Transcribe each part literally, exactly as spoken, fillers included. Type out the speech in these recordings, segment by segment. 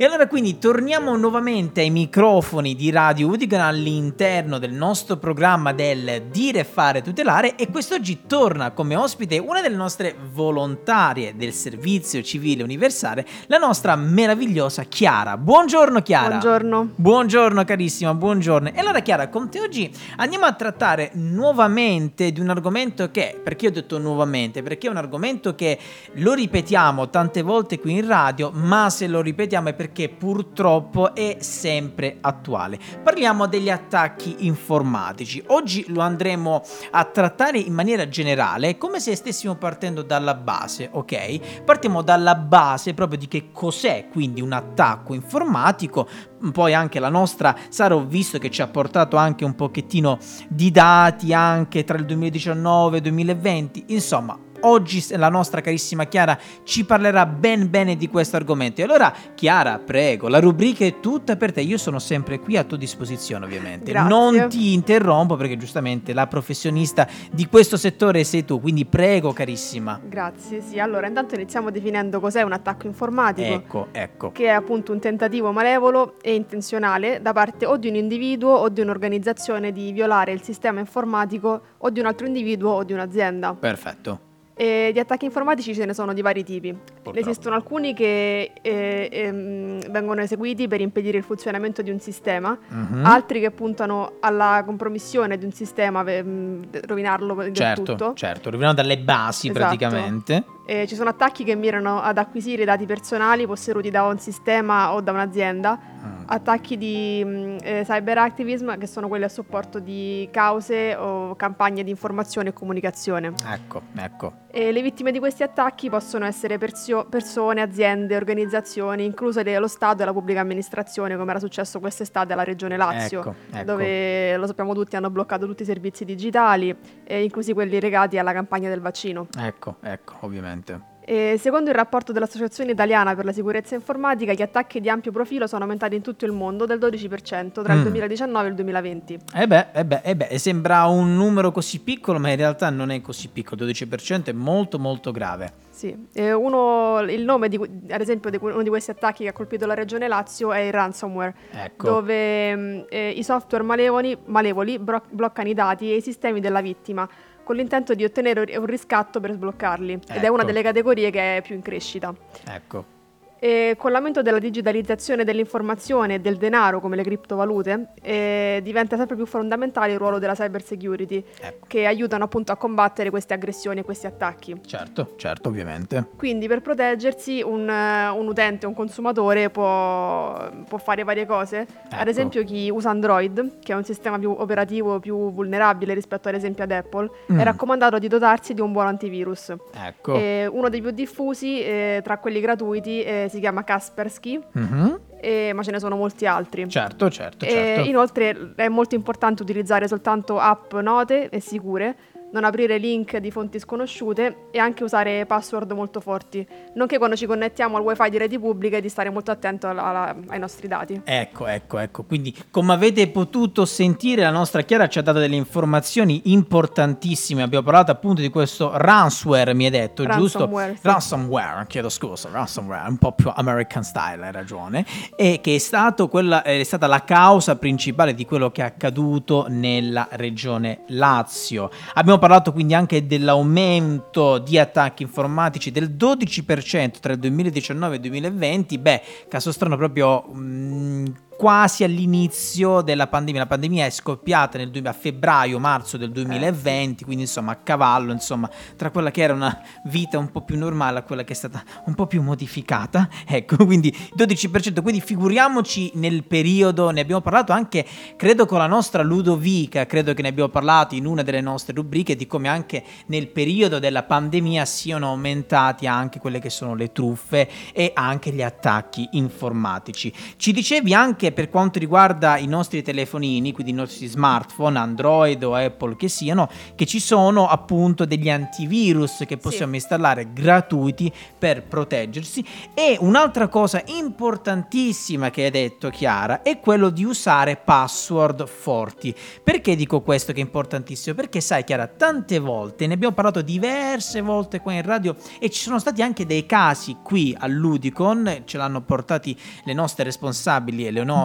E allora quindi torniamo nuovamente ai microfoni di Radio Udigan all'interno del nostro programma del Dire, Fare, Tutelare, e quest'oggi torna come ospite una delle nostre volontarie del Servizio Civile Universale, la nostra meravigliosa Chiara. Buongiorno Chiara. Buongiorno. Buongiorno carissima, buongiorno. E allora Chiara, con te oggi andiamo a trattare nuovamente di un argomento che, perché ho detto nuovamente, perché è un argomento che lo ripetiamo tante volte qui in radio, ma se lo ripetiamo è perché purtroppo è sempre attuale. Parliamo degli attacchi informatici. Oggi lo andremo a trattare in maniera generale, come se stessimo partendo dalla base, ok? Partiamo dalla base proprio di che cos'è quindi un attacco informatico. Poi anche la nostra Sara, ho visto che ci ha portato anche un pochettino di dati anche tra il duemiladiciannove e il duemilaventi, insomma. Oggi la nostra carissima Chiara ci parlerà ben bene di questo argomento. E allora Chiara, prego, la rubrica è tutta per te. Io sono sempre qui a tua disposizione, ovviamente. Grazie. Non ti interrompo perché giustamente la professionista di questo settore sei tu, quindi prego carissima. Grazie, sì. Allora intanto iniziamo definendo cos'è un attacco informatico. Ecco, ecco. Che è appunto un tentativo malevolo e intenzionale da parte o di un individuo o di un'organizzazione di violare il sistema informatico o di un altro individuo o di un'azienda. Perfetto. E gli attacchi informatici ce ne sono di vari tipi. Purtroppo. Ne esistono alcuni che eh, ehm, vengono eseguiti per impedire il funzionamento di un sistema, mm-hmm. altri che puntano alla compromissione di un sistema per mh, rovinarlo del certo, tutto. Certo, rovinarlo dalle basi, esatto. Praticamente. Eh, ci sono attacchi che mirano ad acquisire dati personali posseduti da un sistema o da un'azienda, mm. attacchi di eh, cyberactivism, che sono quelli a supporto di cause o campagne di informazione e comunicazione. Ecco, ecco. Eh, le vittime di questi attacchi possono essere persio- persone, aziende, organizzazioni, incluse le- lo Stato e la pubblica amministrazione, come era successo quest'estate alla Regione Lazio, ecco, ecco. dove, lo sappiamo tutti, hanno bloccato tutti i servizi digitali, eh, inclusi quelli legati alla campagna del vaccino. Ecco, ecco, ovviamente. Eh, secondo il rapporto dell'Associazione Italiana per la Sicurezza Informatica, gli attacchi di ampio profilo sono aumentati in tutto il mondo del dodici per cento tra mm. il duemiladiciannove e il duemilaventi. Eh beh, eh beh, eh beh, sembra un numero così piccolo, ma in realtà non è così piccolo. Il dodici per cento è molto molto grave. Sì, eh, uno, il nome, di, ad esempio, di uno di questi attacchi che ha colpito la Regione Lazio è il ransomware, ecco. dove eh, i software malevoli, malevoli bro- bloccano i dati e i sistemi della vittima, con l'intento di ottenere un riscatto per sbloccarli, ecco. ed è una delle categorie che è più in crescita. Ecco. E con l'aumento della digitalizzazione dell'informazione e del denaro, come le criptovalute, eh, diventa sempre più fondamentale il ruolo della cyber security, ecco. che aiutano appunto a combattere queste aggressioni e questi attacchi. Certo, certo, ovviamente. Quindi per proteggersi un, un utente, un consumatore può, può fare varie cose, ecco. ad esempio chi usa Android, che è un sistema più operativo, più vulnerabile rispetto ad esempio ad Apple, mm. è raccomandato di dotarsi di un buon antivirus. Ecco. E uno dei più diffusi eh, tra quelli gratuiti eh, si chiama Kaspersky, mm-hmm. eh, ma ce ne sono molti altri. Certo, certo, certo. E inoltre è molto importante utilizzare soltanto app note e sicure, non aprire link di fonti sconosciute e anche usare password molto forti, nonché quando ci connettiamo al wifi di reti pubbliche di stare molto attento alla, alla, ai nostri dati. Ecco, ecco, ecco. Quindi, come avete potuto sentire, la nostra Chiara ci ha dato delle informazioni importantissime. Abbiamo parlato appunto di questo ransomware, mi hai detto, ransomware, giusto? Sì. Ransomware, chiedo scusa, ransomware, un po' più American style, hai ragione, e che è stato quella, è stata la causa principale di quello che è accaduto nella Regione Lazio. Abbiamo parlato quindi anche dell'aumento di attacchi informatici del dodici per cento tra il duemiladiciannove e il duemilaventi. Beh, caso strano proprio mh, quasi all'inizio della pandemia. La pandemia è scoppiata nel, a febbraio-marzo del duemilaventi, eh, sì. quindi insomma a cavallo, insomma, tra quella che era una vita un po' più normale a quella che è stata un po' più modificata. Ecco, quindi dodici per cento, quindi figuriamoci nel periodo, ne abbiamo parlato anche, credo con la nostra Ludovica, credo che ne abbiamo parlato in una delle nostre rubriche, di come anche nel periodo della pandemia siano aumentati anche quelle che sono le truffe e anche gli attacchi informatici. Ci dicevi anche Ovviamente per quanto riguarda i nostri telefonini, quindi i nostri smartphone, Android o Apple che siano, che ci sono appunto degli antivirus che possiamo sì. installare gratuiti per proteggersi. E un'altra cosa importantissima che hai detto, Chiara, è quello di usare password forti. Perché dico questo che è importantissimo? Perché sai, Chiara, tante volte, ne abbiamo parlato diverse volte qua in radio e ci sono stati anche dei casi qui all'Udicon, ce l'hanno portati le nostre responsabili Eleonora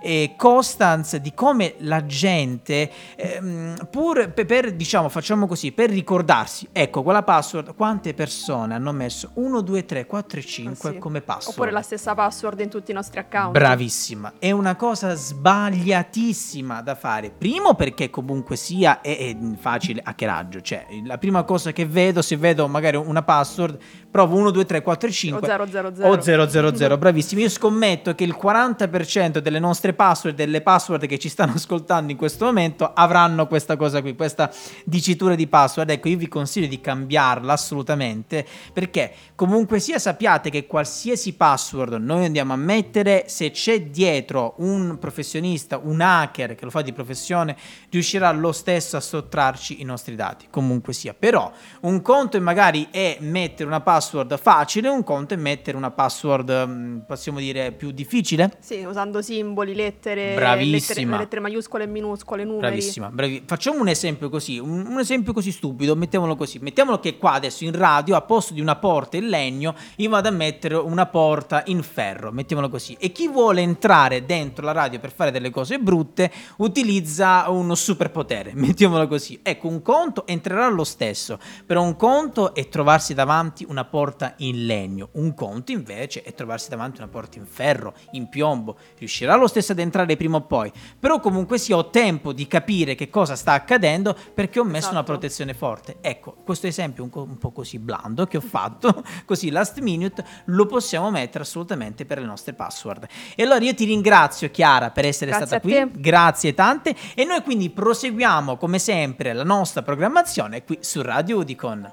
e Costanza, di come la gente ehm, pur per, per diciamo facciamo così per ricordarsi, ecco, quella password, quante persone hanno messo uno due tre quattro cinque ah, sì. come password, oppure la stessa password in tutti i nostri account. Bravissima, è una cosa sbagliatissima da fare. Primo, perché comunque sia è, è facile hackeraggio, cioè la prima cosa che vedo, se vedo magari una password, provo uno due tre quattro cinque o zero zero zero o zero zero zero. Bravissimi, io scommetto che il quaranta per cento delle nostre password, delle password che ci stanno ascoltando in questo momento, avranno questa cosa qui, questa dicitura di password. Ecco, io vi consiglio di cambiarla assolutamente, perché comunque sia sappiate che qualsiasi password noi andiamo a mettere, se c'è dietro un professionista, un hacker che lo fa di professione, riuscirà lo stesso a sottrarci i nostri dati, comunque sia. Però un conto è magari è mettere una password facile, un conto è mettere una password, possiamo dire, più difficile. Sì, usando simboli, lettere, lettere, lettere maiuscole e minuscole, numeri. Bravissima, bravi. Facciamo un esempio così, un, un esempio così stupido, mettiamolo così. Mettiamolo che qua adesso in radio, a posto di una porta in legno, io vado a mettere una porta in ferro, mettiamolo così. E chi vuole entrare dentro la radio per fare delle cose brutte utilizza uno superpotere, mettiamolo così. Ecco, un conto entrerà lo stesso, però un conto è trovarsi davanti una porta in legno, un conto invece è trovarsi davanti una porta in ferro, in piombo. Riuscirà lo stesso ad entrare prima o poi, però comunque sì, ho tempo di capire che cosa sta accadendo perché ho messo esatto. una protezione forte. Ecco, questo esempio un, co- un po' così blando che ho fatto così last minute lo possiamo mettere assolutamente per le nostre password. E allora io ti ringrazio, Chiara, per essere grazie stata qui te. Grazie tante. E noi quindi proseguiamo come sempre la nostra programmazione qui su Radio Udicon.